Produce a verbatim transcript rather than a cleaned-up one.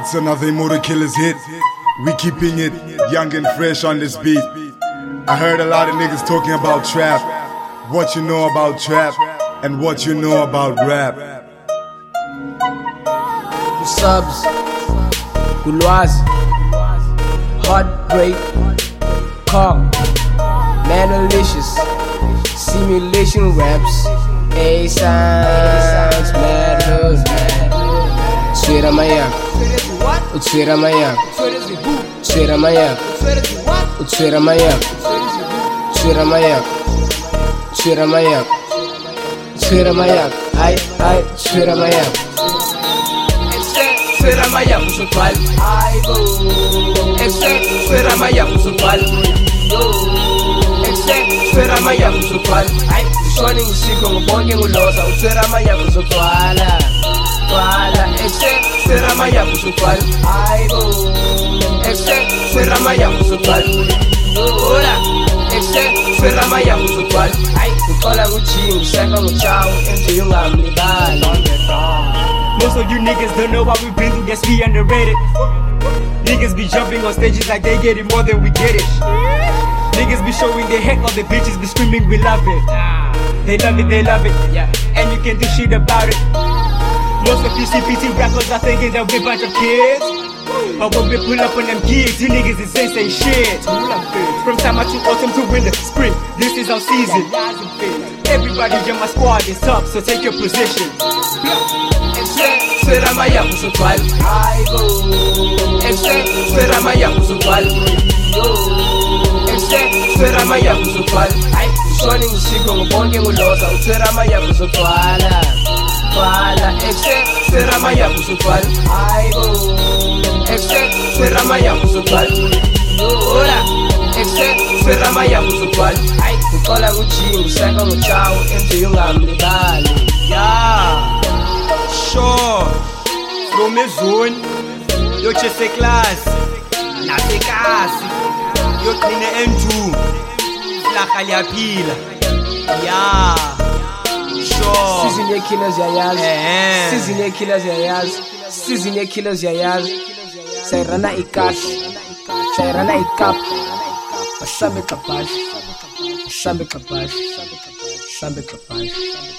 It's another Immortal Killers hit. We keeping it young and fresh on this beat. I heard a lot of niggas talking about trap, what you know about trap, and what you know about rap. Subs, Gulwazi, Heartbreak, Calm, Manalicious, Simulation Raps, A-Signs, Mad Hoes, Sweet Amaya. O Twitter amanhã, o Twitter amanhã, o Twitter amanhã, o Twitter amanhã, o Twitter amanhã, o Twitter amanhã, ai, ai, o Twitter amanhã, o Twitter amanhã, o seu pai, ai, o Twitter amanhã, o seu pai, o Twitter amanhã, o seu pai, ai, o Sony, o Chico, o Bonnie, o Losa, o Twitter amanhã, o seu pai, fala, exceto. Será Maya Musuqual, ai bom. Exé, será Maya Musuqual. Ora, exé, será Maya Musuqual. Ai, o cola gucci, o chega no tchau, entre eu a me dar. Most of you niggas don't know what we've been through, guess we underrated. Niggas be jumping on stages like they get it more than we get it. Niggas be showing their head while the bitches be screaming we love it. They love it, they love it, yeah. And you can't do shit about it. Most of you C P T rappers are thinking that we're a bunch of kids, but when we pull up on them gigs, you niggas is insane shit. From summer to autumn to winter, spring, this is our season. Everybody in my squad is up, so take your position. Será Maya Musuqual, I go. Será Maya Musuqual, Será Maya Musuqual, I. Shoni Mushiko, Mbonge Muloza, Será Maya Musuqual. Fala, except será Maya Musuqual. Ai, bom. Except será Maya Musuqual. Ora, except será Maya Musuqual. Ai, o cola gucci, chega no tchau, entre um amlibale. Ya, show, promezone, eu te sei classe, na te casse, eu te ne enju, la calhapila. Ya. Season killers yayaz, season killers yayaz, season killers yayaz. Sai rana ikash, sai rana ikap, sambe kapash, sambe kapash, sambe kapash.